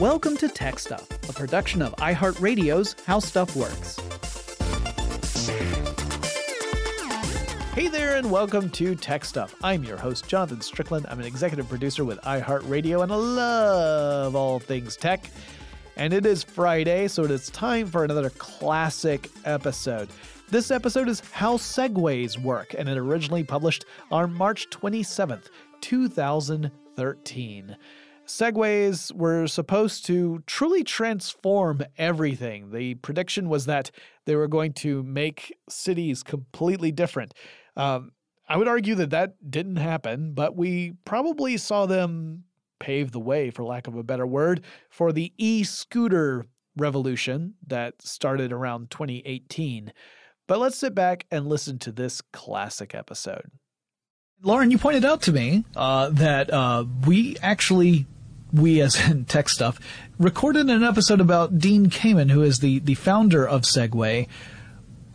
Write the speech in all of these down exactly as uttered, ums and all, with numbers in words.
Welcome to Tech Stuff, a production of iHeartRadio's How Stuff Works. Hey there, and welcome to Tech Stuff. I'm your host, Jonathan Strickland. I'm an executive producer with iHeartRadio, and I love all things tech. And it is Friday, so it is time for another classic episode. This episode is How Segways Work, and it originally published on March twenty-seventh, two thousand thirteen. Segways were supposed to truly transform everything. The prediction was that they were going to make cities completely different. Um, I would argue that that didn't happen, but we probably saw them pave the way, for lack of a better word, for the e-scooter revolution that started around twenty eighteen. But let's sit back and listen to this classic episode. Lauren, you pointed out to me uh, that uh, we actually... we as in Tech Stuff, recorded an episode about Dean Kamen, who is the, the founder of Segway,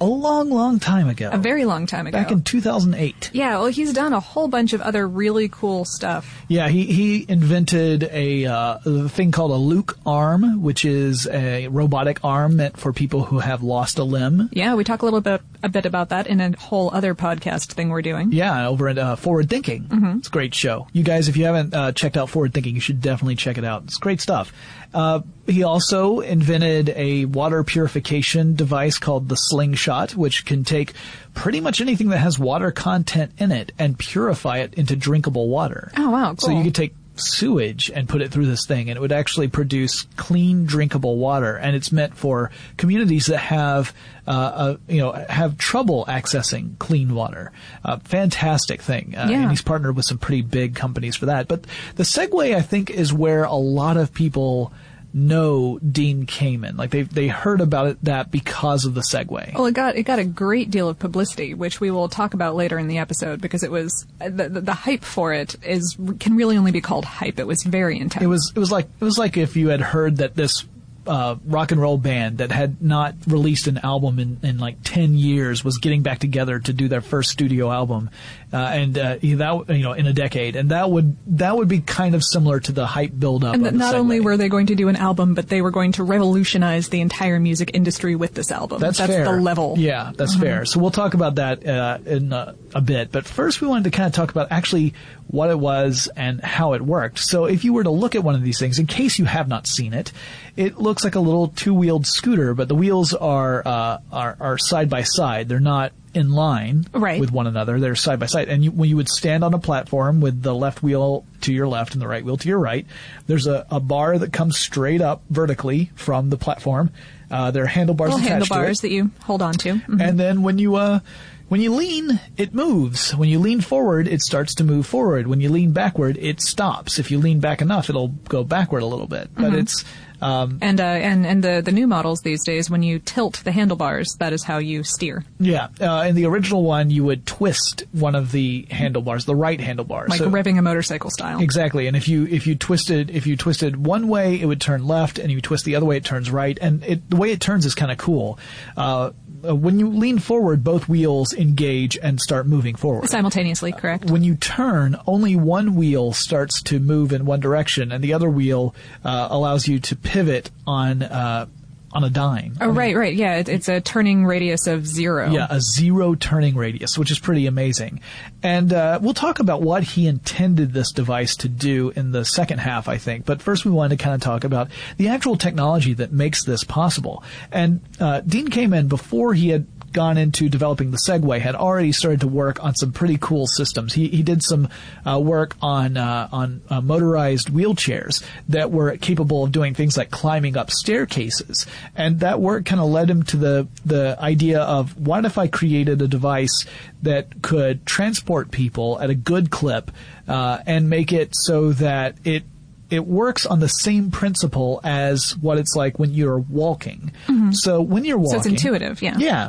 a long, long time ago. A very long time ago. Back in two thousand eight. Yeah, well, he's done a whole bunch of other really cool stuff. Yeah, he, he invented a uh, thing called a Luke Arm, which is a robotic arm meant for people who have lost a limb. Yeah, we talk a little bit a bit about that in a whole other podcast thing we're doing. Yeah, over at uh, Forward Thinking. Mm-hmm. It's a great show. You guys, if you haven't uh, checked out Forward Thinking, you should definitely check it out. It's great stuff. Uh, he also invented a water purification device called the Slingshot, which can take pretty much anything that has water content in it and purify it into drinkable water. Oh, wow, cool. So you could take sewage and put it through this thing, and it would actually produce clean, drinkable water. And it's meant for communities that have, uh, a, you know, have trouble accessing clean water. Uh, fantastic thing. Uh, yeah. And he's partnered with some pretty big companies for that. But the Segway, I think, is where a lot of people know Dean Kamen. Like, they they heard about it that because of the Segway. Well, it got it got a great deal of publicity, which we will talk about later in the episode, because it was the the, the hype for it is can really only be called hype. It was very intense. It was it was like it was like if you had heard that this uh, rock and roll band that had not released an album in, in like ten years was getting back together to do their first studio album, uh, and uh, that you know in a decade, and that would that would be kind of similar to the hype buildup. And that not Segway. Only were they going to do an album, but they were going to revolutionize the entire music industry with this album. That's, that's fair. The level. Yeah, that's uh-huh. fair. So we'll talk about that uh, in a, a bit, but first we wanted to kind of talk about actually what it was and how it worked. So if you were to look at one of these things, in case you have not seen it, it looks like a little two-wheeled scooter, but the wheels are uh, are, are side by side. They're not in line right. with one another. They're side by side. And you, when you would stand on a platform with the left wheel to your left and the right wheel to your right, there's a, a bar that comes straight up vertically from the platform. Uh, there are handlebars little attached handlebars to it. Handlebars that you hold on to. Mm-hmm. And then when you... Uh, When you lean, it moves. When you lean forward, it starts to move forward. When you lean backward, it stops. If you lean back enough, it'll go backward a little bit. Mm-hmm. But it's um, and uh, and and the the new models these days, when you tilt the handlebars, that is how you steer. Yeah, uh, in the original one, you would twist one of the handlebars, the right handlebars, like so, revving a motorcycle style. Exactly. And if you if you twisted if you twisted one way, it would turn left, and if you twist the other way, it turns right. And it, the way it turns is kind of cool. Uh, When you lean forward, both wheels engage and start moving forward. Simultaneously, correct. Uh, when you turn, only one wheel starts to move in one direction, and the other wheel uh, allows you to pivot on uh, on a dime. Oh, I mean, right, right. Yeah, it, it's a turning radius of zero. Yeah, a zero turning radius, which is pretty amazing. And uh, we'll talk about what he intended this device to do in the second half, I think. But first we wanted to kind of talk about the actual technology that makes this possible. And uh, Dean Kamen, before he had gone into developing the Segway, had already started to work on some pretty cool systems. He he did some uh, work on uh, on uh, motorized wheelchairs that were capable of doing things like climbing up staircases, and that work kind of led him to the the idea of, what if I created a device that could transport people at a good clip uh, and make it so that it It works on the same principle as what it's like when you're walking. Mm-hmm. So when you're walking, so it's intuitive. Yeah. Yeah.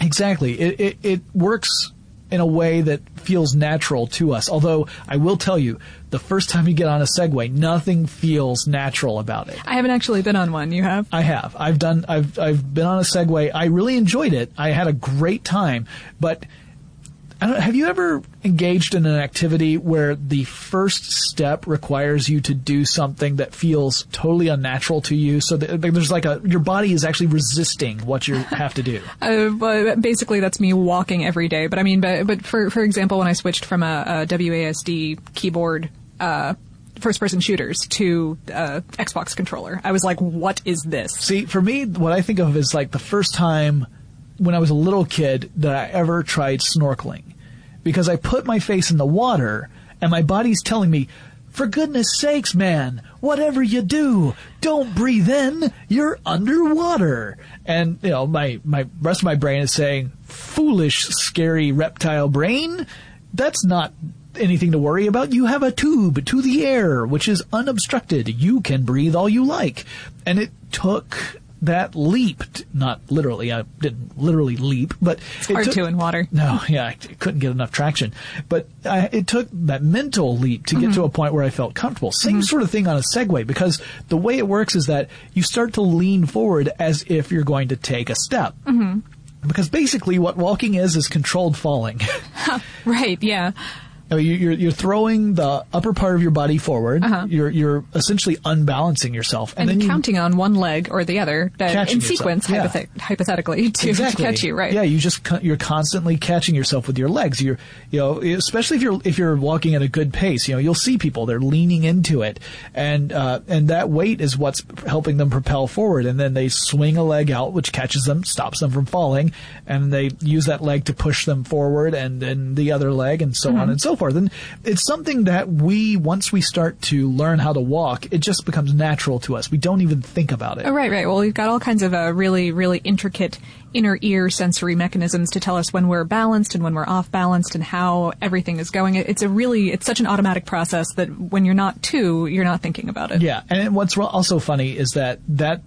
Exactly. It, it it works in a way that feels natural to us. Although I will tell you, the first time you get on a Segway, nothing feels natural about it. I haven't actually been on one. You have? I have. I've done. I've I've been on a Segway. I really enjoyed it. I had a great time, but I don't, have you ever engaged in an activity where the first step requires you to do something that feels totally unnatural to you? So that, there's like a, your body is actually resisting what you have to do. uh, basically, that's me walking every day. But I mean, but, but for, for example, when I switched from a, a W A S D keyboard, uh, first-person shooters to uh, Xbox controller. I was like, what is this? See, for me, what I think of is like the first time when I was a little kid that I ever tried snorkeling, because I put my face in the water and my body's telling me, for goodness sakes, man, whatever you do, don't breathe in. You're underwater. And, you know, my, my rest of my brain is saying, foolish, scary reptile brain, that's not anything to worry about. You have a tube to the air, which is unobstructed. You can breathe all you like. And it took that leap, not literally, I didn't literally leap, but it's hard to in water. No, yeah, I couldn't get enough traction. But I, it took that mental leap to get mm-hmm. to a point where I felt comfortable. Same mm-hmm. sort of thing on a Segway, because the way it works is that you start to lean forward as if you're going to take a step. Mm-hmm. Because basically what walking is, is controlled falling. Right, yeah. I mean, you're, you're throwing the upper part of your body forward. Uh-huh. You're, you're essentially unbalancing yourself. And, and then counting on one leg or the other that in sequence, yeah. hypothet- hypothetically, to, exactly. to catch you, right? Yeah, you just, you're constantly catching yourself with your legs. You're, you know, especially if you're, if you're walking at a good pace, you know, you'll see people, they're leaning into it. And, uh, and that weight is what's helping them propel forward. And then they swing a leg out, which catches them, stops them from falling. And they use that leg to push them forward, and then the other leg, and so mm-hmm. on and so forth. And it's something that we, once we start to learn how to walk, it just becomes natural to us. We don't even think about it. Oh, right, right. Well, we've got all kinds of uh, really, really intricate inner ear sensory mechanisms to tell us when we're balanced and when we're off balanced and how everything is going. It's a really, it's such an automatic process that when you're not too, you're not thinking about it. Yeah. And what's also funny is that that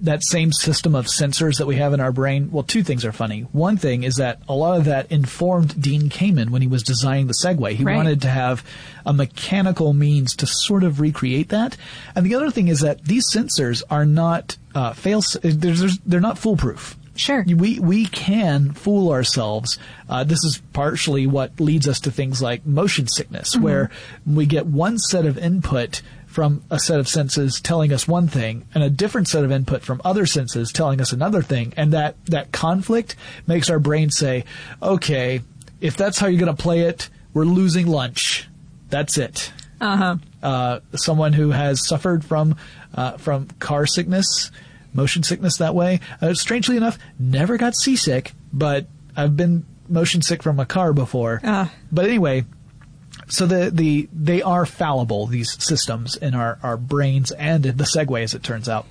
that same system of sensors that we have in our brain, well, two things are funny. One thing is that a lot of that informed Dean Kamen when he was designing the Segway. He right. wanted to have a mechanical means to sort of recreate that. And the other thing is that these sensors are not uh, fail. They're, they're not foolproof. Sure. We we can fool ourselves. Uh, this is partially what leads us to things like motion sickness, mm-hmm. where we get one set of input from a set of senses telling us one thing and a different set of input from other senses telling us another thing. And that, that conflict makes our brain say, okay, if that's how you're going to play it, we're losing lunch. That's it. Uh-huh. Uh, someone who has suffered from, uh, from car sickness, motion sickness that way, uh, strangely enough, never got seasick, but I've been motion sick from a car before. Uh. But anyway, So the, the they are fallible, these systems, in our, our brains and in the Segway, as it turns out.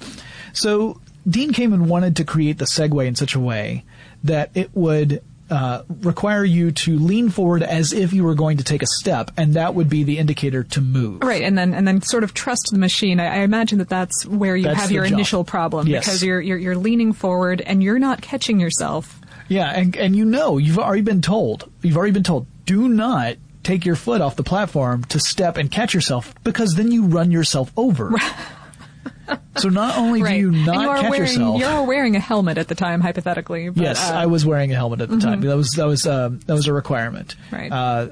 So Dean Kamen wanted to create the Segway in such a way that it would uh, require you to lean forward as if you were going to take a step, and that would be the indicator to move. Right, and then and then sort of trust the machine. I, I imagine that that's where you that's have your job. Initial problem, yes. because you're, you're you're leaning forward and you're not catching yourself. Yeah, and and you know you've already been told you've already been told do not take your foot off the platform to step and catch yourself, because then you run yourself over. So not only right. do you not you catch wearing, yourself, you are wearing a helmet at the time, hypothetically. But, yes, uh, I was wearing a helmet at the mm-hmm. time. That was that was um, that was a requirement. Right. Uh,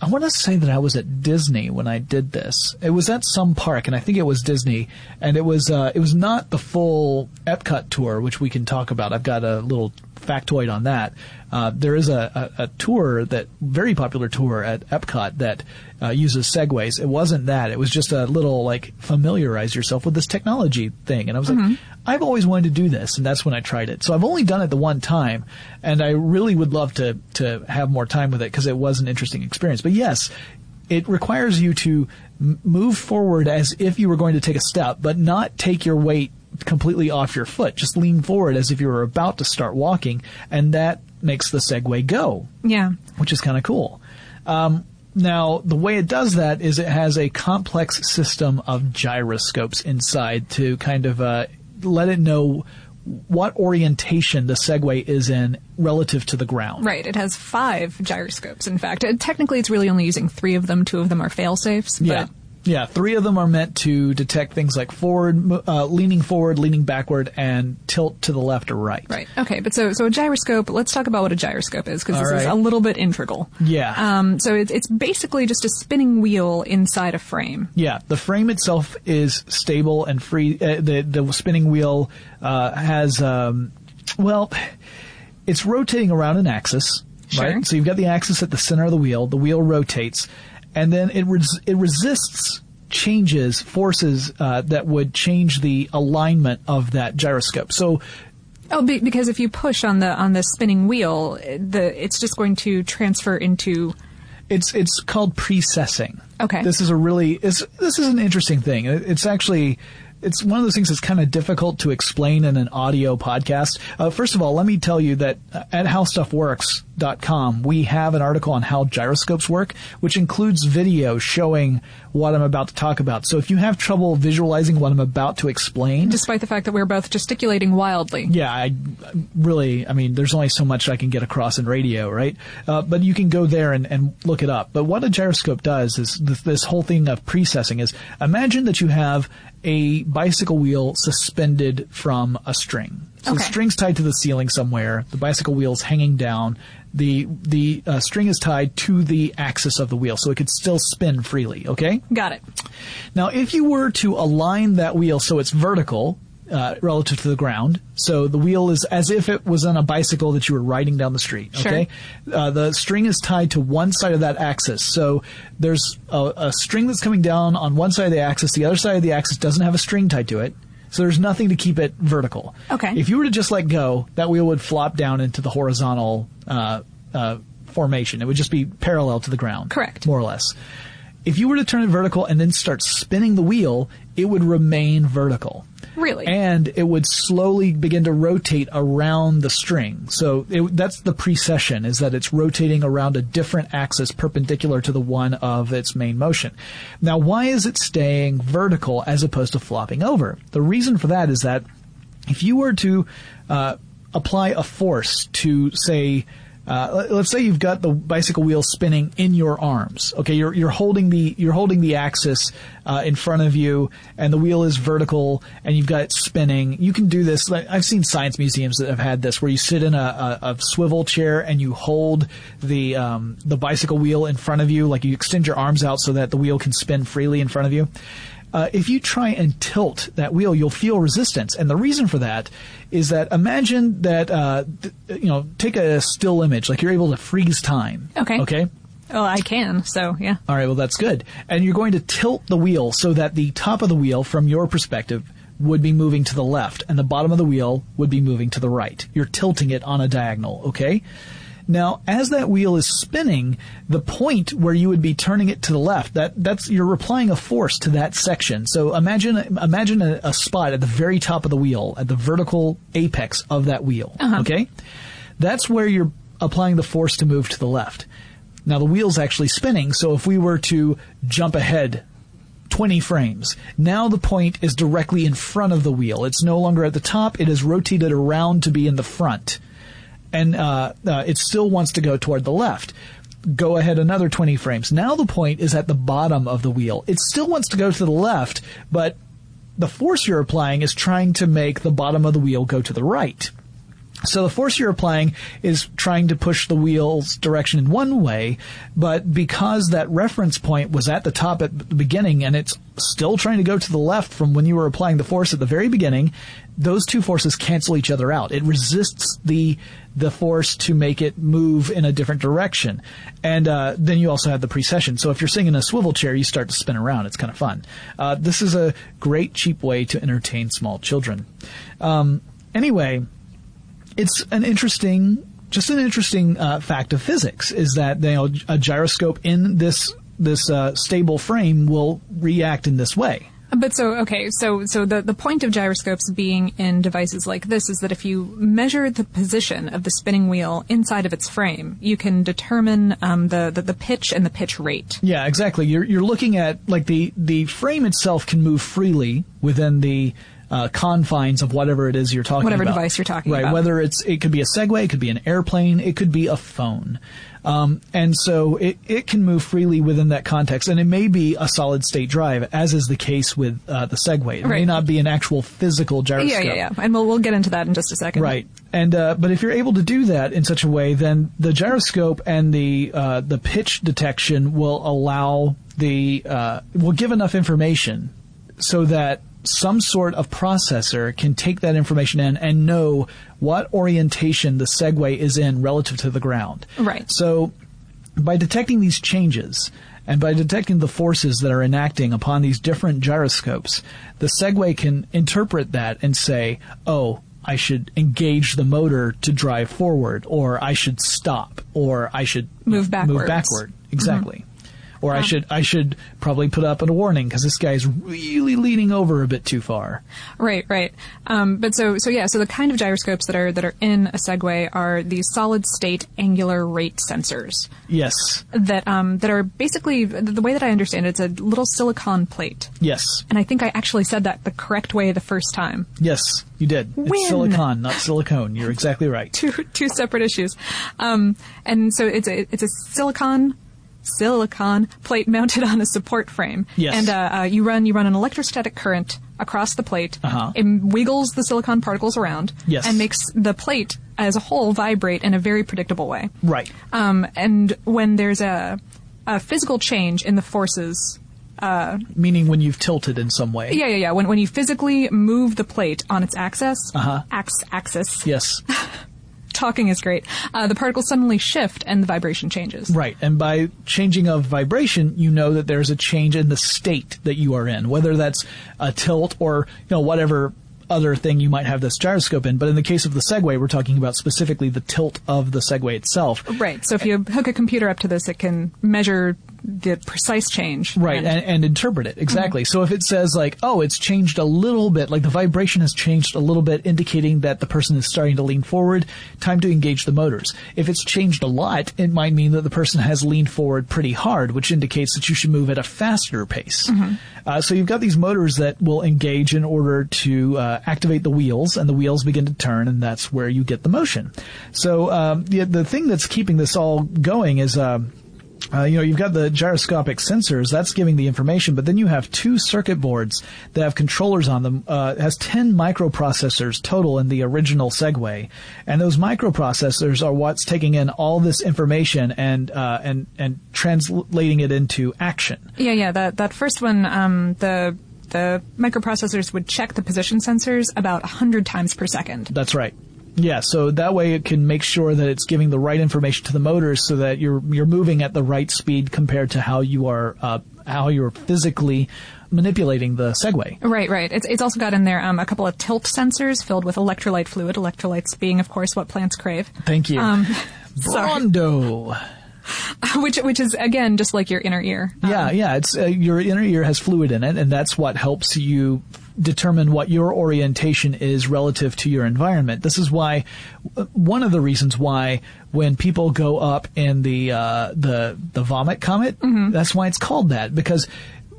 I want to say that I was at Disney when I did this. It was at some park, and I think it was Disney. And it was uh, it was not the full Epcot tour, which we can talk about. I've got a little factoid on that. Uh, there is a, a, a tour that very popular tour at Epcot that uh, uses Segways. It wasn't that. It was just a little like familiarize yourself with this technology thing. And I was mm-hmm. like, I've always wanted to do this, and that's when I tried it. So I've only done it the one time, and I really would love to to have more time with it because it was an interesting experience. But yes, it requires you to m- move forward as if you were going to take a step, but not take your weight completely off your foot. Just lean forward as if you were about to start walking, and that makes the Segway go. Yeah. Which is kind of cool. Um, now, the way it does that is it has a complex system of gyroscopes inside to kind of uh, let it know what orientation the Segway is in relative to the ground. Right. It has five gyroscopes, in fact. It, technically, it's really only using three of them. Two of them are fail-safes. But yeah. Yeah, three of them are meant to detect things like forward, uh, leaning forward, leaning backward, and tilt to the left or right. Right. Okay, but so so a gyroscope, let's talk about what a gyroscope is, because this right. is a little bit integral. Yeah. Um. So it's, it's basically just a spinning wheel inside a frame. Yeah, the frame itself is stable and free. Uh, the, the spinning wheel uh, has, um, well, it's rotating around an axis, sure. right? So you've got the axis at the center of the wheel. The wheel rotates. And then it res- it resists changes, forces uh, that would change the alignment of that gyroscope. So, oh, be- because if you push on the on the spinning wheel, the it's just going to transfer into. It's it's called precessing. Okay, this is a really it's, this is an interesting thing. It's actually. It's one of those things that's kind of difficult to explain in an audio podcast. Uh, first of all, let me tell you that at how stuff works dot com, we have an article on how gyroscopes work, which includes video showing what I'm about to talk about. So if you have trouble visualizing what I'm about to explain... Despite the fact that we're both gesticulating wildly. Yeah, I really, I mean, there's only so much I can get across in radio, right? Uh, but you can go there and, and look it up. But what a gyroscope does is th- this whole thing of precessing is, imagine that you have a bicycle wheel suspended from a string. So okay. the string's tied to the ceiling somewhere. The bicycle wheel's hanging down. The the uh, string is tied to the axis of the wheel, so it could still spin freely, okay? Got it. Now, if you were to align that wheel so it's vertical uh, relative to the ground, so the wheel is as if it was on a bicycle that you were riding down the street, okay? Sure. Uh, the string is tied to one side of that axis. So there's a, a string that's coming down on one side of the axis. The other side of the axis doesn't have a string tied to it. So there's nothing to keep it vertical. Okay. If you were to just let go, that wheel would flop down into the horizontal uh, uh, formation. It would just be parallel to the ground. Correct. More or less. If you were to turn it vertical and then start spinning the wheel, it would remain vertical. Really? And it would slowly begin to rotate around the string. So it, that's the precession, is that it's rotating around a different axis perpendicular to the one of its main motion. Now, why is it staying vertical as opposed to flopping over? The reason for that is that if you were to uh, apply a force to, say, Uh, let's say you've got the bicycle wheel spinning in your arms. Okay, you're you're holding the you're holding the axis uh, in front of you, and the wheel is vertical, and you've got it spinning. You can do this. I've seen science museums that have had this, where you sit in a, a, a swivel chair and you hold the um, the bicycle wheel in front of you, like you extend your arms out so that the wheel can spin freely in front of you. Uh, if you try and tilt that wheel, you'll feel resistance. And the reason for that is that imagine that, uh, th- you know, take a still image, like you're able to freeze time. Okay. Okay. Oh, I can. So, yeah. All right. Well, that's good. And you're going to tilt the wheel so that the top of the wheel, from your perspective, would be moving to the left and the bottom of the wheel would be moving to the right. You're tilting it on a diagonal. Okay. Now, as that wheel is spinning, the point where you would be turning it to the left, that, that's, you're applying a force to that section. So imagine, imagine a, a spot at the very top of the wheel, at the vertical apex of that wheel. Uh-huh. Okay? That's where you're applying the force to move to the left. Now, the wheel's actually spinning, so if we were to jump ahead twenty frames. Now the point is directly in front of the wheel. It's no longer at the top. It is rotated around to be in the front. And uh, uh, it still wants to go toward the left. Go ahead another twenty frames. Now the point is at the bottom of the wheel. It still wants to go to the left, but the force you're applying is trying to make the bottom of the wheel go to the right. So the force you're applying is trying to push the wheel's direction in one way, but because that reference point was at the top at the beginning and it's still trying to go to the left from when you were applying the force at the very beginning, those two forces cancel each other out. It resists the the force to make it move in a different direction. And uh, then you also have the precession. So if you're sitting in a swivel chair, you start to spin around. It's kind of fun. Uh, this is a great, cheap way to entertain small children. Um, anyway... It's an interesting, just an interesting uh, fact of physics is that, you know, a gyroscope in this this uh, stable frame will react in this way. But so okay, so so the the point of gyroscopes being in devices like this is that if you measure the position of the spinning wheel inside of its frame, you can determine um, the, the the pitch and the pitch rate. Yeah, exactly. You're you're looking at like the the frame itself can move freely within the. Uh, confines of whatever it is you're talking whatever about. Whatever device you're talking right, about. Right, whether it's, it could be a Segway, it could be an airplane, it could be a phone. Um, and so it, it can move freely within that context. And it may be a solid state drive, as is the case with uh, the Segway. It right. may not be an actual physical gyroscope. Yeah, yeah, yeah. And we'll, we'll get into that in just a second. Right. And uh, but if you're able to do that in such a way, then the gyroscope and the uh, the pitch detection will allow the uh, will give enough information so that some sort of processor can take that information in and know what orientation the Segway is in relative to the ground. Right. So by detecting these changes and by detecting the forces that are enacting upon these different gyroscopes, the Segway can interpret that and say, oh, I should engage the motor to drive forward, or I should stop, or I should move backwards. Move backward. Exactly. Mm-hmm. Or yeah. I should I should probably put up a warning because this guy's really leaning over a bit too far. Right, right. Um, but so so yeah. So the kind of gyroscopes that are that are in a Segway are these solid state angular rate sensors. Yes. That um that are basically the way that I understand it, it's a little silicon plate. Yes. And I think I actually said that the correct way the first time. Yes, you did. When? It's silicon, not silicone. You're exactly right. two two separate issues. Um, and so it's a it's a silicon. silicon plate mounted on a support frame. Yes. And uh, uh, you run you run an electrostatic current across the plate. Uh-huh. It wiggles the silicon particles around. Yes. And makes the plate as a whole vibrate in a very predictable way. Right. Um, and when there's a, a physical change in the forces... Uh, Meaning when you've tilted in some way. Yeah, yeah, yeah. When, when you physically move the plate on its axis... Uh-huh. Ax- axis. Yes. Talking is great. Uh, the particles suddenly shift and the vibration changes. Right. And by changing of vibration, you know that there's a change in the state that you are in, whether that's a tilt or, you know, whatever other thing you might have this gyroscope in. But in the case of the Segway, we're talking about specifically the tilt of the Segway itself. Right. So if you hook a computer up to this, it can measure the precise change. Right, and, and, and interpret it. Exactly. Mm-hmm. So if it says, like, oh, it's changed a little bit, like the vibration has changed a little bit, indicating that the person is starting to lean forward, time to engage the motors. If it's changed a lot, it might mean that the person has leaned forward pretty hard, which indicates that you should move at a faster pace. Mm-hmm. Uh, so you've got these motors that will engage in order to uh, activate the wheels, and the wheels begin to turn, and that's where you get the motion. So um, the, the thing that's keeping this all going is... Uh, Uh, you know, you've got the gyroscopic sensors. That's giving the information. But then you have two circuit boards that have controllers on them. Uh, it has ten microprocessors total in the original Segway. And those microprocessors are what's taking in all this information and uh, and, and translating it into action. Yeah, yeah. That, that first one, um, the... the microprocessors would check the position sensors about one hundred times per second. That's right. Yeah, so that way it can make sure that it's giving the right information to the motors so that you're you're moving at the right speed compared to how you are uh, how you're physically manipulating the Segway. Right, right. It's it's also got in there um, a couple of tilt sensors filled with electrolyte fluid, electrolytes being, of course, what plants crave. Thank you. Um, Brondo. Sorry. Which, which is again just like your inner ear. Um, yeah, yeah. It's uh, your inner ear has fluid in it, and that's what helps you determine what your orientation is relative to your environment. This is why one of the reasons why when people go up in the uh, the the vomit comet, mm-hmm. that's why it's called that, because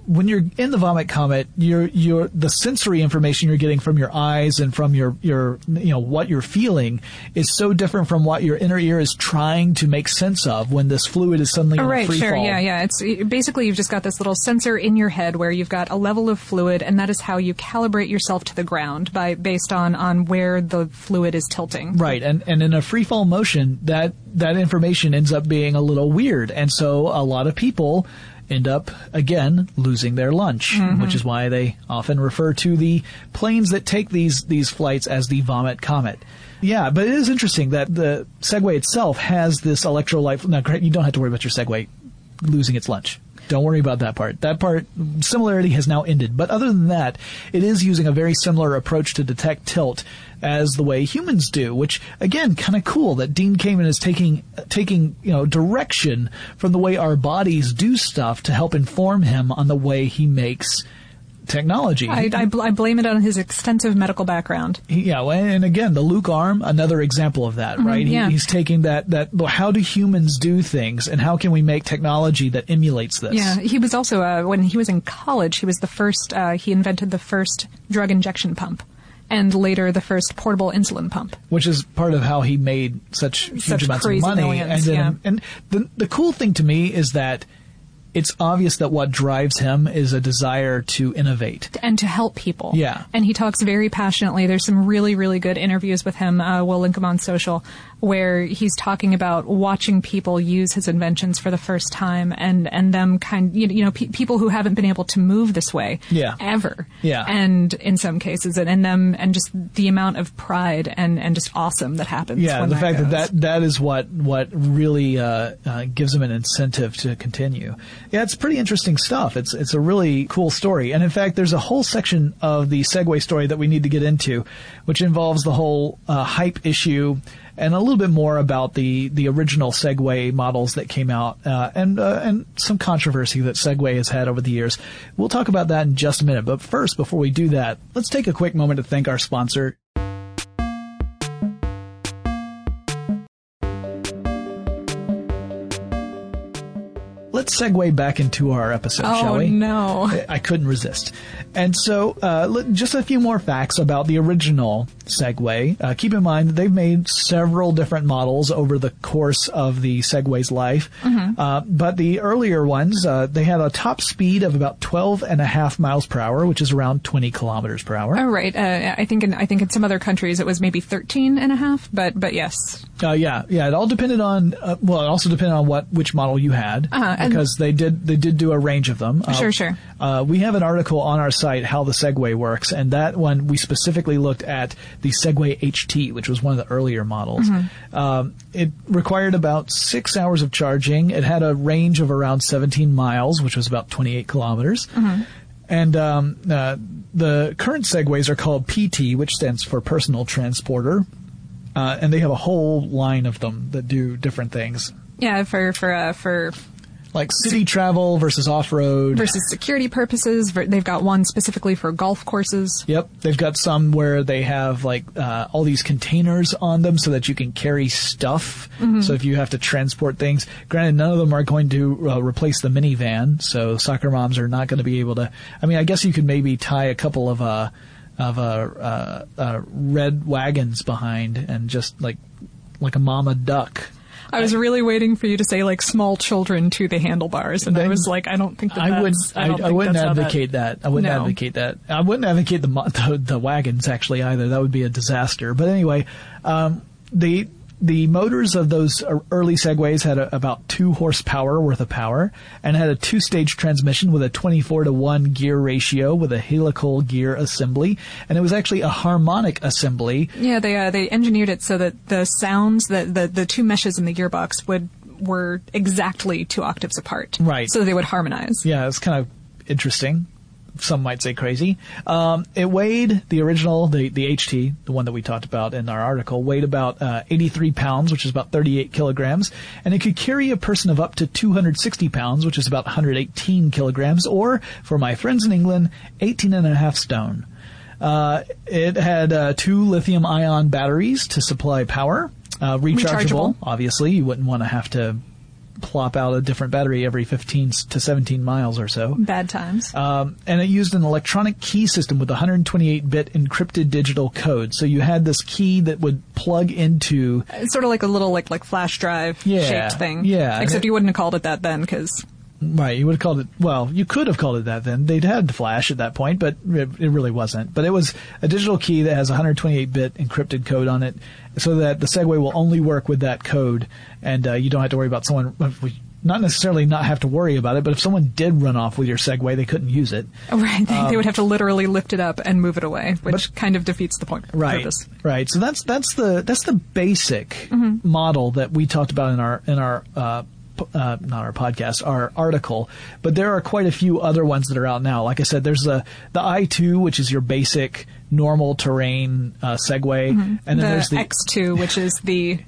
when you're in the vomit comet, you're you're the sensory information you're getting from your eyes and from your, your you know what you're feeling is so different from what your inner ear is trying to make sense of when this fluid is suddenly oh, in right, a free sure, fall. Yeah, yeah. It's basically you've just got this little sensor in your head where you've got a level of fluid, and that is how you calibrate yourself to the ground by based on, on where the fluid is tilting. Right, and and in a free fall motion, that that information ends up being a little weird, and so a lot of people end up, again, losing their lunch, mm-hmm. which is why they often refer to the planes that take these these flights as the vomit comet. Yeah, but it is interesting that the Segway itself has this electrolyte. Now, you don't have to worry about your Segway losing its lunch. Don't worry about that part. That part, similarity has now ended. But other than that, it is using a very similar approach to detect tilt as the way humans do, which, again, kind of cool that Dean Kamen is taking, taking, you know, direction from the way our bodies do stuff to help inform him on the way he makes technology. I, I, bl- I blame it on his extensive medical background. Yeah, and again, the Luke Arm, another example of that, right? Mm, yeah. he, he's taking that, that, how do humans do things, and how can we make technology that emulates this? Yeah, he was also, uh, when he was in college, he was the first, uh, he invented the first drug injection pump. and later the first portable insulin pump. Which is part of how he made such huge such amounts of money. Millions, and then, yeah. and the, the cool thing to me is that it's obvious that what drives him is a desire to innovate. And to help people. Yeah. And he talks very passionately. There's some really, really good interviews with him. Uh, we'll link him on social, where he's talking about watching people use his inventions for the first time and, and them kind you know, pe- people who haven't been able to move this way yeah. ever. Yeah. And in some cases, and, and them, and just the amount of pride and, and just awesome that happens. Yeah. When the that fact goes. that that, that is what, what really, uh, uh, gives him an incentive to continue. Yeah, it's pretty interesting stuff. It's it's a really cool story. And in fact, there's a whole section of the Segway story that we need to get into, which involves the whole uh, hype issue and a little bit more about the, the original Segway models that came out uh, and uh, and some controversy that Segway has had over the years. We'll talk about that in just a minute. But first, before we do that, let's take a quick moment to thank our sponsor. Let's segue back into our episode, oh, shall we? Oh, no. I couldn't resist. And so uh, just a few more facts about the original Segway. Uh, keep in mind that they've made several different models over the course of the Segway's life. Mm-hmm. Uh, but the earlier ones, uh, they had a top speed of about twelve and a half miles per hour, which is around twenty kilometers per hour. Oh, right. Uh, I think in, I think in some other countries it was maybe thirteen and a half, but, but yes. Uh, yeah. Yeah. It all depended on, uh, well, it also depended on what, which model you had. Uh-huh. Because they did, they did do a range of them. Uh, sure, sure. Uh, we have an article on our site, How the Segway Works, and that one we specifically looked at the Segway H T, which was one of the earlier models. Mm-hmm. Um, it required about six hours of charging. It had a range of around seventeen miles, which was about twenty-eight kilometers. Mm-hmm. And um, uh, the current Segways are called P T, which stands for Personal Transporter, uh, and they have a whole line of them that do different things. Yeah, for for uh, for. Like city travel versus off-road. Versus security purposes. They've got one specifically for golf courses. Yep. They've got some where they have like uh, all these containers on them so that you can carry stuff. Mm-hmm. So if you have to transport things. Granted, none of them are going to uh, replace the minivan. So soccer moms are not going to be able to. I mean, I guess you could maybe tie a couple of uh, of uh, uh, uh, red wagons behind and just like like a mama duck. I was really waiting for you to say, like, small children to the handlebars, and then, I was like, I don't think that I that's... Would, I, I, think I wouldn't advocate that. that. I wouldn't no. advocate that. I wouldn't advocate the, the the wagons, actually, either. That would be a disaster. But anyway, um, the the motors of those early Segways had a, about two horsepower worth of power and had a two-stage transmission with a twenty-four to one gear ratio with a helical gear assembly. And it was actually a harmonic assembly. Yeah, they uh, they engineered it so that the sounds, that the, the two meshes in the gearbox would were exactly two octaves apart. Right. So they would harmonize. Yeah, it's kind of interesting. Some might say crazy. Um, it weighed, the original, the, the H T, the one that we talked about in our article, weighed about uh, eighty-three pounds, which is about thirty-eight kilograms. And it could carry a person of up to two hundred sixty pounds, which is about one hundred eighteen kilograms, or, for my friends in England, eighteen and a half stone. Uh, it had uh, two lithium-ion batteries to supply power. Uh, rechargeable, rechargeable, obviously. You wouldn't want to have to plop out a different battery every fifteen to seventeen miles or so. Bad times. Um, and it used an electronic key system with one hundred twenty-eight bit encrypted digital code. So you had this key that would plug into... It's sort of like a little like like flash drive yeah, shaped thing. Yeah. Except you wouldn't have called it that then because... Right. You would have called it... Well, you could have called it that then. They'd had flash at that point, but it, it really wasn't. But it was a digital key that has one hundred twenty-eight bit encrypted code on it so that the Segway will only work with that code, and uh, you don't have to worry about someone... Not necessarily not have to worry about it, but if someone did run off with your Segway, they couldn't use it. Right. They, um, they would have to literally lift it up and move it away, which but, kind of defeats the point. Right. Purpose. Right. So that's that's the that's the basic mm-hmm. model that we talked about in our... In our uh, Uh, not our podcast, our article, but there are quite a few other ones that are out now. Like I said, there's the the I two, which is your basic normal terrain uh, Segway, mm-hmm. and then the there's the X two, which is the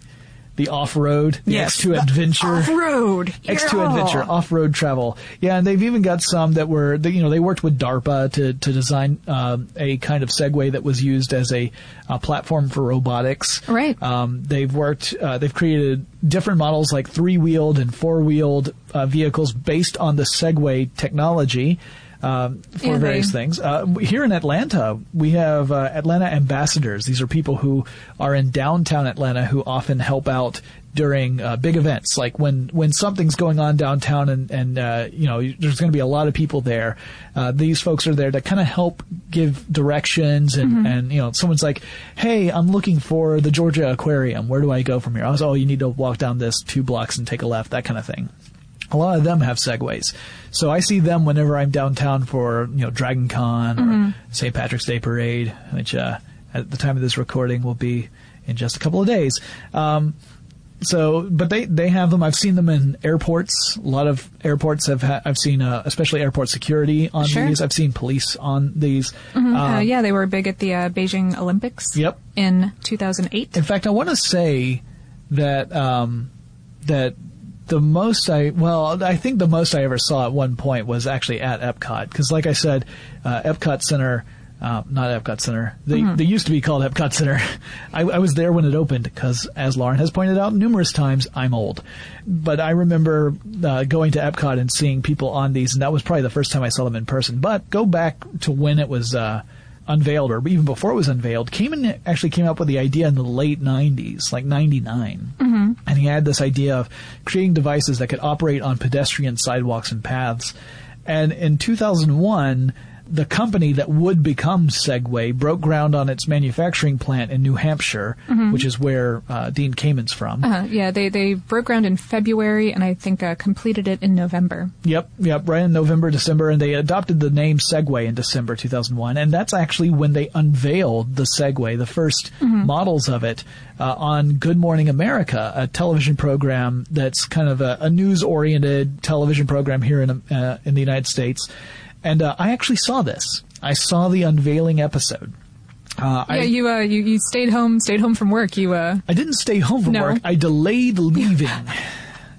the off-road, the yes, X two Adventure, off-road, yeah. X two Adventure, off-road travel. Yeah, and they've even got some that were, they, you know, they worked with DARPA to to design um, a kind of Segway that was used as a, a platform for robotics. Right. Um, they've worked, uh, they've created different models like three-wheeled and four-wheeled uh, vehicles based on the Segway technology. um, for yeah, various things. Uh, here in Atlanta, we have uh, Atlanta ambassadors. These are people who are in downtown Atlanta who often help out during uh, big events, like when, when something's going on downtown and, and uh, you know, there's going to be a lot of people there. Uh, these folks are there to kind of help give directions and, mm-hmm. and, you know, someone's like, hey, I'm looking for the Georgia Aquarium. Where do I go from here? I was, oh, you need to walk down this two blocks and take a left, that kind of thing. A lot of them have Segways. So I see them whenever I'm downtown for, you know, Dragon Con mm-hmm. or Saint Patrick's Day Parade, which uh, at the time of this recording will be in just a couple of days. Um, So, but they, they have them. I've seen them in airports. A lot of airports have, ha- I've seen, uh, especially airport security on sure. these. I've seen police on these. Mm-hmm. Um, uh, yeah, they were big at the uh, Beijing Olympics yep. in two thousand eight. In fact, I want to say that, um, that the most I, well, I think the most I ever saw at one point was actually at Epcot. Because like I said, uh, Epcot Center, Uh, not Epcot Center. They mm-hmm. they used to be called Epcot Center. I, I was there when it opened because, as Lauren has pointed out numerous times, I'm old. But I remember uh, going to Epcot and seeing people on these, and that was probably the first time I saw them in person. But go back to when it was uh, unveiled, or even before it was unveiled. Kamen actually came up with the idea in the late nineties, like ninety-nine. Mm-hmm. And he had this idea of creating devices that could operate on pedestrian sidewalks and paths. And in two thousand one... the company that would become Segway broke ground on its manufacturing plant in New Hampshire, mm-hmm. which is where uh, Dean Kamen's from. Uh-huh. Yeah, they, they broke ground in February and I think uh, completed it in November. Yep, yep, right in November, December, and they adopted the name Segway in December two thousand one, and that's actually when they unveiled the Segway, the first mm-hmm. models of it, uh, on Good Morning America, a television program that's kind of a, a news-oriented television program here in uh, in the United States. And uh, I actually saw this. I saw the unveiling episode. Uh, yeah, I, you, uh, you you stayed home, stayed home from work. You uh, I didn't stay home from no. work. I delayed leaving.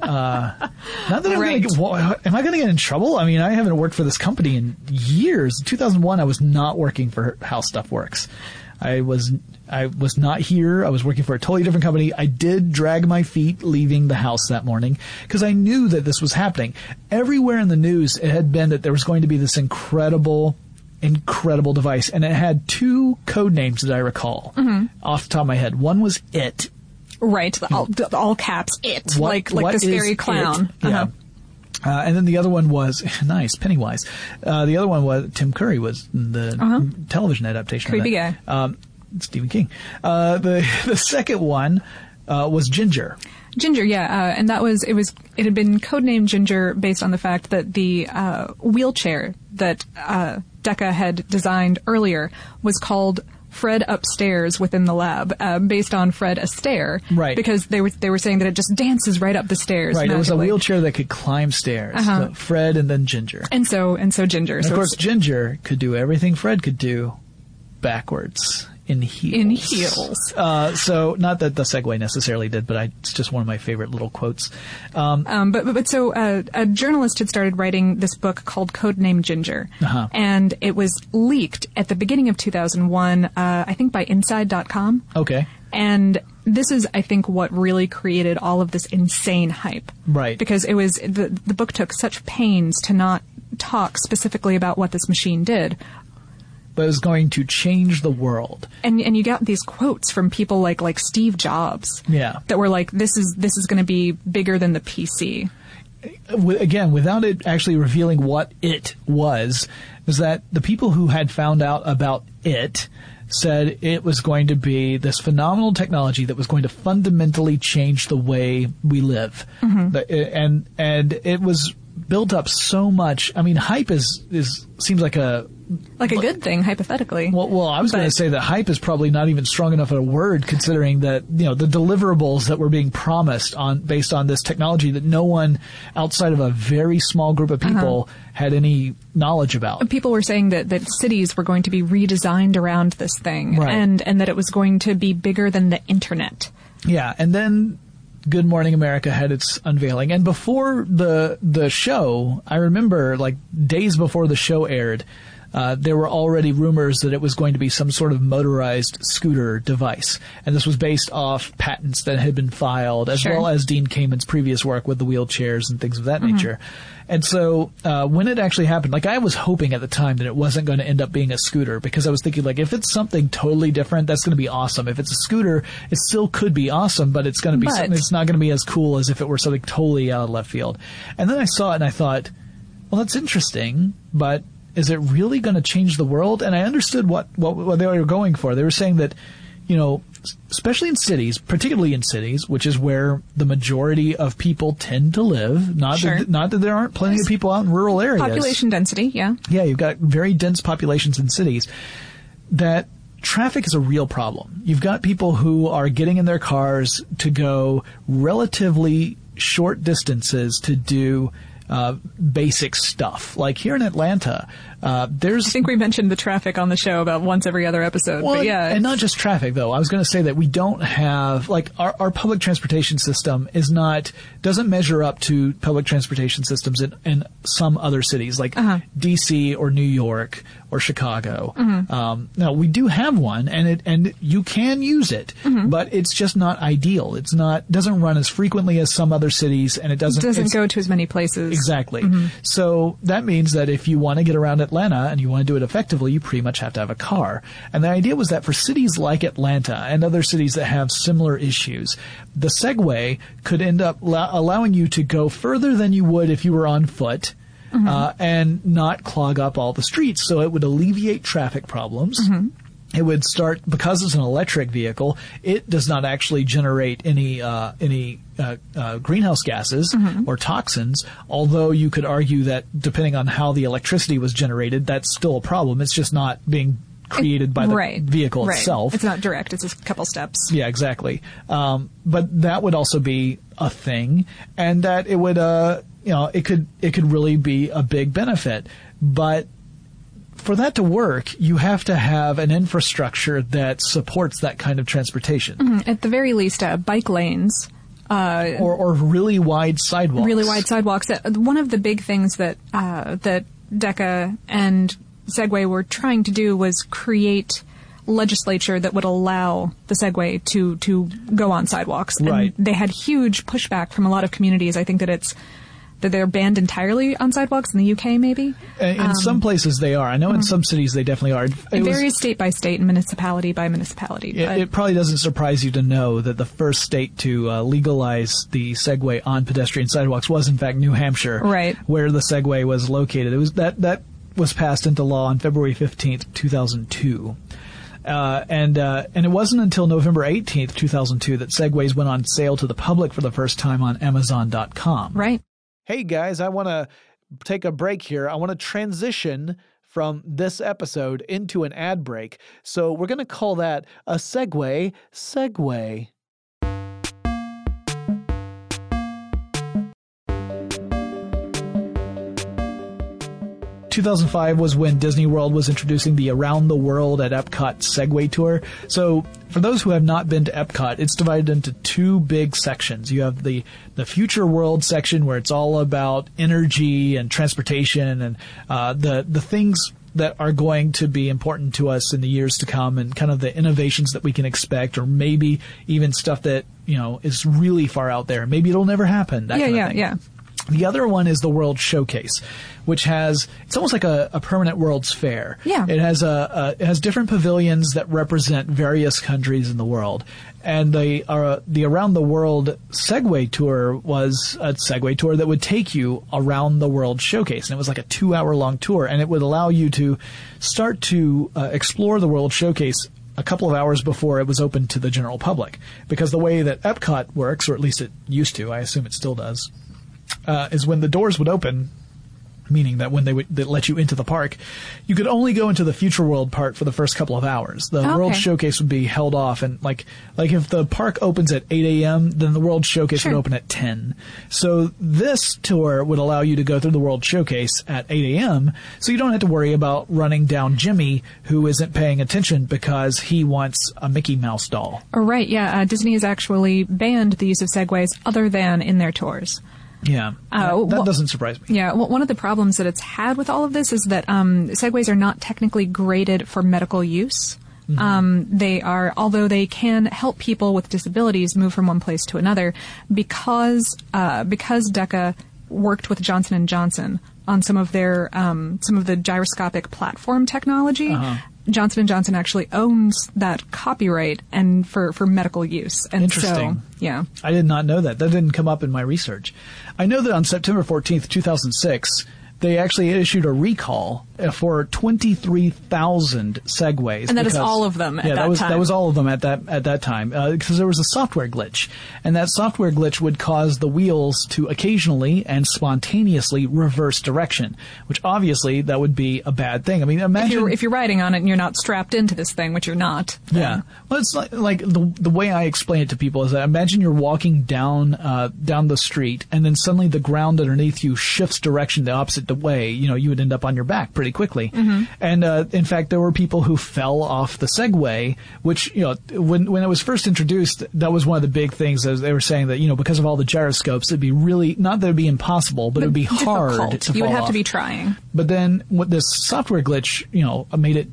uh, not that I'm right. gonna get, am I going to get in trouble? I mean, I haven't worked for this company in years. In two thousand one, I was not working for How Stuff Works. I was I was not here. I was working for a totally different company. I did drag my feet leaving the house that morning because I knew that this was happening. Everywhere in the news, it had been that there was going to be this incredible, incredible device. And it had two code names that I recall mm-hmm. off the top of my head. One was It. Right. The all, the all caps, It. What, like like the scary clown. It? Uh-huh. Yeah. Uh, and then the other one was, nice, Pennywise. Uh, the other one was, Tim Curry was the uh-huh. television adaptation. Creepy guy. Um, Stephen King. Uh, the the second one uh, was Ginger. Ginger, yeah, uh, and that was it was it had been codenamed Ginger based on the fact that the uh, wheelchair that uh, DECA had designed earlier was called Fred Upstairs within the lab, uh, based on Fred Astaire, right? Because they were they were saying that it just dances right up the stairs. Right, magically. It was a wheelchair that could climb stairs. Uh-huh. So Fred and then Ginger, and so and so Ginger. And so of course, Ginger could do everything Fred could do backwards. In heels. In heels. Uh, so, not that the Segway necessarily did, but I, it's just one of my favorite little quotes. Um, um, but, but, but so uh, a journalist had started writing this book called Codename Ginger, uh-huh. and it was leaked at the beginning of two thousand one, uh, I think by Inside dot com. Okay. And this is, I think, what really created all of this insane hype. Right. Because it was, the, the book took such pains to not talk specifically about what this machine did. But it was going to change the world. And and you got these quotes from people like like Steve Jobs. Yeah. That were like, this is this is going to be bigger than the P C. Again, without it actually revealing what it was, was that the people who had found out about it said it was going to be this phenomenal technology that was going to fundamentally change the way we live. Mm-hmm. And and it was built up so much. I mean, hype is, is seems like a... Like a good thing, hypothetically. Well, well I was going to say that hype is probably not even strong enough a word, considering that, you know, the deliverables that were being promised on based on this technology that no one outside of a very small group of people uh-huh. had any knowledge about. People were saying that, that cities were going to be redesigned around this thing, right. and, and that it was going to be bigger than the internet. Yeah, and then Good Morning America had its unveiling. And before the the show, I remember, like, days before the show aired, uh, there were already rumors that it was going to be some sort of motorized scooter device. And this was based off patents that had been filed, as sure. well as Dean Kamen's previous work with the wheelchairs and things of that mm-hmm. nature. And so uh, when it actually happened, like I was hoping at the time that it wasn't going to end up being a scooter, because I was thinking, like, if it's something totally different, that's going to be awesome. If it's a scooter, it still could be awesome, but it's going to be but, something that's not going to be as cool as if it were something totally out of left field. And then I saw it and I thought, well, that's interesting, but is it really going to change the world? And I understood what, what, what they were going for. They were saying that, you know, especially in cities, particularly in cities, which is where the majority of people tend to live. Not sure. that, not that there aren't plenty of people out in rural areas. Population density, yeah. Yeah, you've got very dense populations in cities. That traffic is a real problem. You've got people who are getting in their cars to go relatively short distances to do Uh, basic stuff. Like here in Atlanta, uh, there's... I think we mentioned the traffic on the show about once every other episode. Well, but yeah, and not just traffic, though. I was going to say that we don't have... Like, our, our public transportation system is not... doesn't measure up to public transportation systems in, in some other cities, like uh-huh. D C or New York or Chicago. Mm-hmm. Um, now, we do have one, and it and you can use it, mm-hmm. but it's just not ideal. It's not... doesn't run as frequently as some other cities, and it doesn't... It doesn't go to as many places. Exactly. Mm-hmm. So that means that if you want to get around Atlanta and you want to do it effectively, you pretty much have to have a car. And the idea was that for cities like Atlanta and other cities that have similar issues, the Segway could end up lo- allowing you to go further than you would if you were on foot. Mm-hmm. uh, and not clog up all the streets. So it would alleviate traffic problems. Mm-hmm. It would start, because it's an electric vehicle, it does not actually generate any uh, any uh, uh, greenhouse gases mm-hmm. or toxins, although you could argue that depending on how the electricity was generated, that's still a problem. It's just not being created by the right. vehicle right. itself. It's not direct. It's a couple steps. Yeah, exactly. Um, but that would also be a thing, and that it would, uh, you know, it could it could really be a big benefit. But for that to work, you have to have an infrastructure that supports that kind of transportation. Mm-hmm. At the very least, uh, bike lanes. Uh, or, or really wide sidewalks. Really wide sidewalks. One of the big things that uh, that DECA and Segway were trying to do was create legislature that would allow the Segway to, to go on sidewalks. Right. And they had huge pushback from a lot of communities. I think that it's... that they're banned entirely on sidewalks in the U K, maybe? In um, some places they are. I know in mm-hmm. some cities they definitely are. It, it varies was, state by state and municipality by municipality. It, it probably doesn't surprise you to know that the first state to uh, legalize the Segway on pedestrian sidewalks was, in fact, New Hampshire, right. where the Segway was located. It was that, that was passed into law on February fifteenth, two thousand two. Uh, and, uh, and it wasn't until November eighteenth, two thousand two that Segways went on sale to the public for the first time on Amazon dot com. Right. Hey guys, I want to take a break here. I want to transition from this episode into an ad break. So we're going to call that a Segway Segway. two thousand five was when Disney World was introducing the Around the World at Epcot Segway Tour. So for those who have not been to Epcot, it's divided into two big sections. You have the, the Future World section, where it's all about energy and transportation and uh, the, the things that are going to be important to us in the years to come, and kind of the innovations that we can expect, or maybe even stuff that, you know, is really far out there. Maybe it'll never happen. That yeah, kind of yeah, thing. yeah. The other one is the World Showcase, which has it's almost like a, a permanent World's Fair. Yeah. It has a, a it has different pavilions that represent various countries in the world, and the uh, the Around the World Segway Tour was a Segway tour that would take you around the World Showcase, and it was like a two hour long tour, and it would allow you to start to uh, explore the World Showcase a couple of hours before it was open to the general public, because the way that Epcot works, or at least it used to, I assume it still does. Uh, is when the doors would open, meaning that when they would they'd let you into the park, you could only go into the Future World part for the first couple of hours. The okay. World Showcase would be held off, and like like if the park opens at eight a.m., then the World Showcase sure. would open at ten. So this tour would allow you to go through the World Showcase at eight a.m., so you don't have to worry about running down Jimmy, who isn't paying attention because he wants a Mickey Mouse doll. Oh, right, yeah. Uh, Disney has actually banned the use of Segways other than in their tours. Yeah, uh, that well, doesn't surprise me. Yeah, well, one of the problems that it's had with all of this is that um, Segways are not technically graded for medical use. Mm-hmm. Um, they are, although they can help people with disabilities move from one place to another, because uh, because DECA worked with Johnson and Johnson on some of their um, some of the gyroscopic platform technology. Uh-huh. Johnson and Johnson actually owns that copyright and for, for medical use. And interesting. So, yeah. I did not know that. That didn't come up in my research. I know that on September fourteenth, two thousand six, they actually issued a recall for twenty-three thousand Segways. And that because, is all of them at yeah, that, that was, time. That was all of them at that at that time uh, because there was a software glitch. And that software glitch would cause the wheels to occasionally and spontaneously reverse direction, which obviously that would be a bad thing. I mean, imagine... If you're, if you're riding on it and you're not strapped into this thing, which you're not. Then. Yeah. Well, it's like, like the the way I explain it to people is that imagine you're walking down uh, down the street and then suddenly the ground underneath you shifts direction the opposite way. You know, you would end up on your back pretty quickly. Mm-hmm. And uh, in fact, there were people who fell off the Segway, which, you know, when when it was first introduced, that was one of the big things. They were saying that, you know, because of all the gyroscopes, it'd be really, not that it'd be impossible, but, but it'd be difficult. hard to fall You would have off. to be trying. But then with this software glitch, you know, made it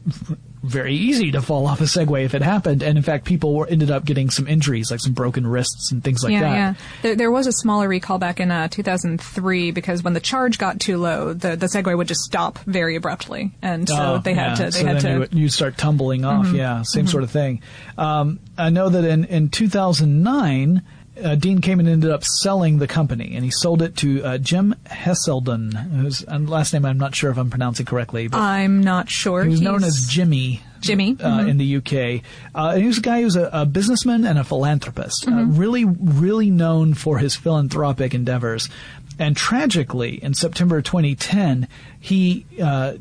very easy to fall off a Segway if it happened. And in fact, people were, ended up getting some injuries, like some broken wrists and things like yeah, that. Yeah, there, there was a smaller recall back in uh, two thousand three because when the charge got too low, the, the Segway would just stop very abruptly. And so oh, they had yeah. to... They so had then to... you start tumbling off. Mm-hmm. Yeah, same mm-hmm. sort of thing. Um, I know that in, in two thousand nine... Uh, Dean Kamen ended up selling the company, and he sold it to uh, Jim Heselden, whose last name I'm not sure if I'm pronouncing correctly. But I'm not sure. He was He's... known as Jimmy. Jimmy. Uh, mm-hmm. In the U K. Uh, and he was a guy who was a, a businessman and a philanthropist, mm-hmm. uh, really, really known for his philanthropic endeavors. And tragically, in September twenty ten, he uh, uh,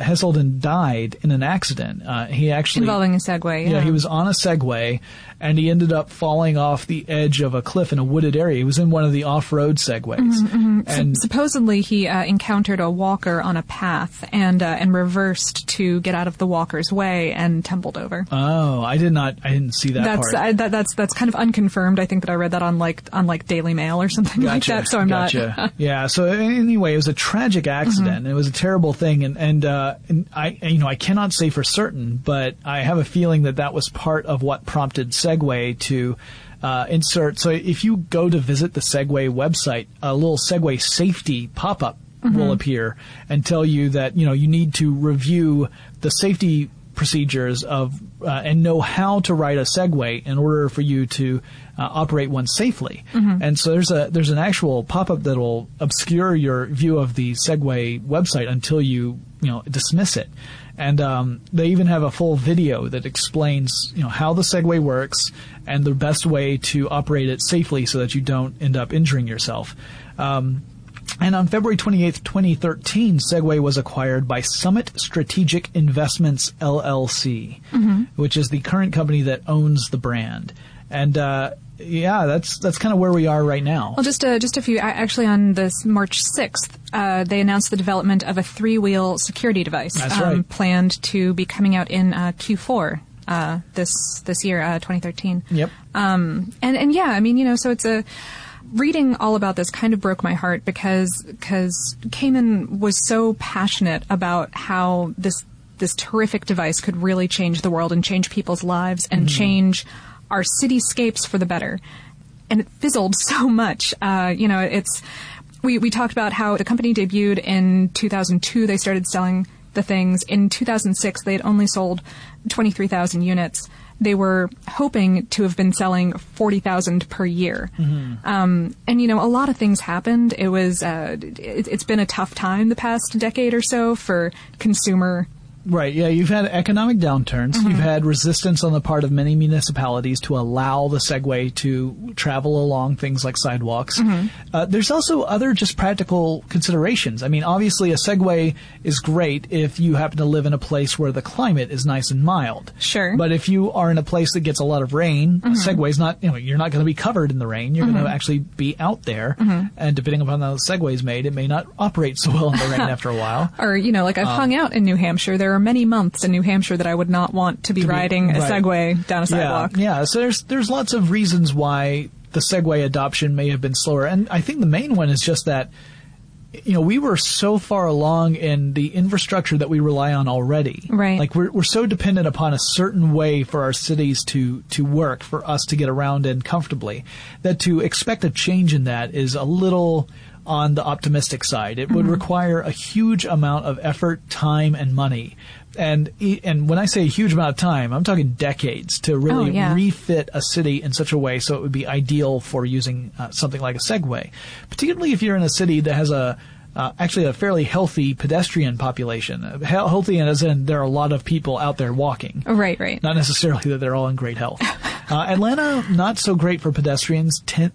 Heselden died in an accident. Uh, he actually involving a Segway. Yeah. yeah, he was on a Segway, and he ended up falling off the edge of a cliff in a wooded area. He was in one of the off-road Segways, mm-hmm, mm-hmm. and so, supposedly he uh, encountered a walker on a path and uh, and reversed to get out of the walker's way and tumbled over. Oh, I did not. I didn't see that. That's part. I, that, that's that's kind of unconfirmed. I think that I read that on like on like Daily Mail or something gotcha, like that. So I'm gotcha. not. Yeah. So anyway, it was a tragic accident. Mm-hmm. It was a terrible thing, and and, uh, and I and, you know I cannot say for certain, but I have a feeling that that was part of what prompted Segway to uh, insert. So if you go to visit the Segway website, a little Segway safety pop-up mm-hmm. will appear and tell you that you know you need to review the safety procedures of uh, and know how to ride a Segway in order for you to uh, operate one safely. Mm-hmm. And so there's a there's an actual pop-up that will obscure your view of the Segway website until you you know dismiss it. And um, they even have a full video that explains you know how the Segway works and the best way to operate it safely so that you don't end up injuring yourself. Um, And on February twenty-eighth, twenty thirteen, Segway was acquired by Summit Strategic Investments L L C, mm-hmm. which is the current company that owns the brand. And uh, yeah, that's that's kind of where we are right now. Well, just uh, just a few. Actually, on this March sixth, uh, they announced the development of a three-wheel security device. That's um, right. Planned to be coming out in uh, Q four. Uh, this this year, uh, twenty thirteen. Yep. Um. And and yeah, I mean, you know, so it's a. Reading all about this kind of broke my heart because because Kamen was so passionate about how this this terrific device could really change the world and change people's lives and mm. change our cityscapes for the better. And it fizzled so much. Uh, you know, it's we, we talked about how the company debuted in two thousand two. They started selling the things. In two thousand six, they had only sold twenty-three thousand units. They were hoping to have been selling forty thousand per year. Mm-hmm. Um, and, you know, a lot of things happened. It was, uh, it, it's been a tough time the past decade or so for consumer. Right. Yeah. You've had economic downturns. Mm-hmm. You've had resistance on the part of many municipalities to allow the Segway to travel along things like sidewalks. Mm-hmm. Uh, there's also other just practical considerations. I mean, obviously, a Segway is great if you happen to live in a place where the climate is nice and mild. Sure. But if you are in a place that gets a lot of rain, mm-hmm. a Segway's not, you know, you're not going to be covered in the rain. You're mm-hmm. going to actually be out there. Mm-hmm. And depending upon how the Segway's made, it may not operate so well in the rain after a while. Or, you know, like I've um, hung out in New Hampshire. There There are many months in New Hampshire that I would not want to be to riding be, right. a Segway down a sidewalk. Yeah, yeah. So there's there's lots of reasons why the Segway adoption may have been slower. And I think the main one is just that, you know, we were so far along in the infrastructure that we rely on already. Right. Like we're we're so dependent upon a certain way for our cities to to work, for us to get around in comfortably, that to expect a change in that is a little on the optimistic side. It mm-hmm. would require a huge amount of effort, time, and money. And and when I say a huge amount of time, I'm talking decades to really oh, yeah. refit a city in such a way so it would be ideal for using uh, something like a Segway, particularly if you're in a city that has a uh, actually a fairly healthy pedestrian population. Healthy as in there are a lot of people out there walking. Right, right. Not necessarily that they're all in great health. Uh, Atlanta, not so great for pedestrians, ten,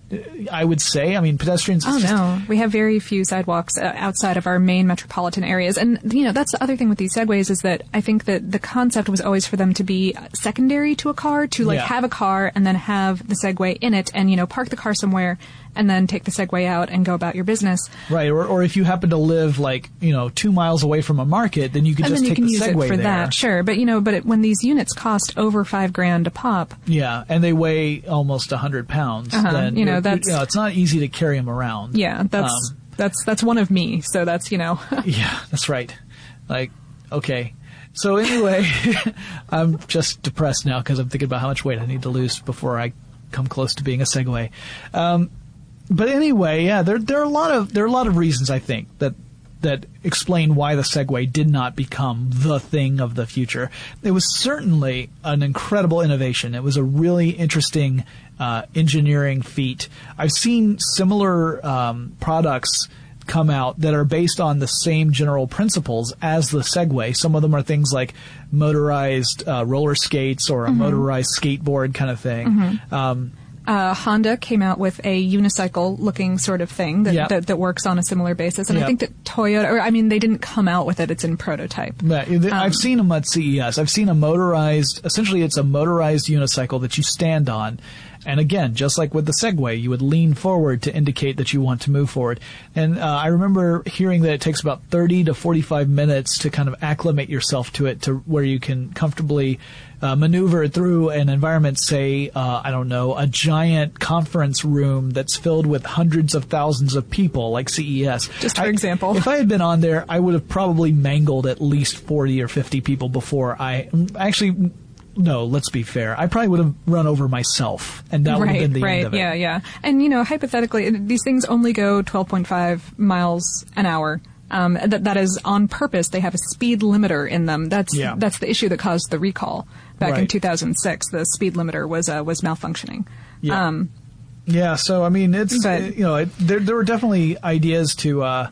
I would say. I mean, pedestrians... Oh, just, no. We have very few sidewalks uh, outside of our main metropolitan areas. And, you know, that's the other thing with these Segways is that I think that the concept was always for them to be secondary to a car, to, like, yeah. have a car and then have the Segway in it and, you know, park the car somewhere and then take the Segway out and go about your business. Right. Or, or if you happen to live, like, you know, two miles away from a market, then you could just take the Segway there. And then you can use it for that, sure. But, you know, but it, when these units cost over five grand a pop... Yeah. And they weigh almost one hundred pounds. Uh-huh. Then you know, that's, you know, it's not easy to carry them around. Yeah, that's um, that's that's one of me. So that's, you know. Yeah, that's right. Like, okay. So anyway, I'm just depressed now because I'm thinking about how much weight I need to lose before I come close to being a Segway. Um, but anyway, yeah, there there are a lot of there are a lot of reasons I think that. that explain why the Segway did not become the thing of the future. It was certainly an incredible innovation. It was a really interesting uh, engineering feat. I've seen similar um, products come out that are based on the same general principles as the Segway. Some of them are things like motorized uh, roller skates or a mm-hmm. motorized skateboard kind of thing. Mm-hmm. Um Uh, Honda came out with a unicycle-looking sort of thing that, yep. that that works on a similar basis. And yep. I think that Toyota, or I mean, they didn't come out with it. It's in prototype. Yeah, I've um, seen them at C E S. I've seen a motorized, essentially it's a motorized unicycle that you stand on. And again, just like with the Segway, you would lean forward to indicate that you want to move forward. And uh, I remember hearing that it takes about thirty to forty-five minutes to kind of acclimate yourself to it, to where you can comfortably uh, maneuver through an environment, say, uh, I don't know, a giant conference room that's filled with hundreds of thousands of people, like C E S. Just for I, example. If I had been on there, I would have probably mangled at least forty or fifty people before I actually... No, let's be fair. I probably would have run over myself, and that right, would have been the right, end of it. Right, right, yeah, yeah. And, you know, hypothetically, these things only go twelve point five miles an hour. Um, that that is on purpose. They have a speed limiter in them. That's yeah. that's the issue that caused the recall back right. in two thousand six. The speed limiter was uh, was malfunctioning. Yeah. Um, yeah. So I mean, it's but, you know, it, there there were definitely ideas to uh,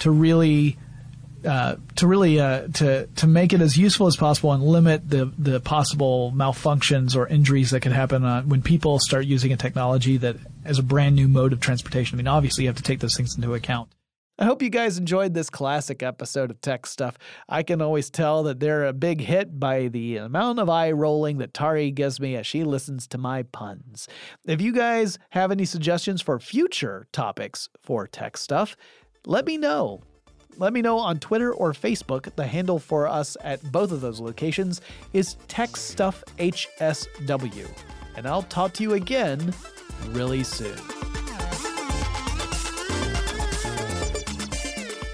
to really. Uh, to really uh, to to make it as useful as possible and limit the the possible malfunctions or injuries that could happen uh, when people start using a technology that as a brand new mode of transportation. I mean, obviously, you have to take those things into account. I hope you guys enjoyed this classic episode of Tech Stuff. I can always tell that they're a big hit by the amount of eye rolling that Tari gives me as she listens to my puns. If you guys have any suggestions for future topics for Tech Stuff, let me know. Let me know on Twitter or Facebook. The handle for us at both of those locations is TechStuffHSW. And I'll talk to you again really soon.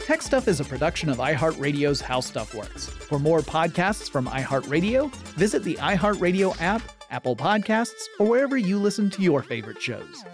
Tech Stuff is a production of iHeartRadio's How Stuff Works. For more podcasts from iHeartRadio, visit the iHeartRadio app, Apple Podcasts, or wherever you listen to your favorite shows.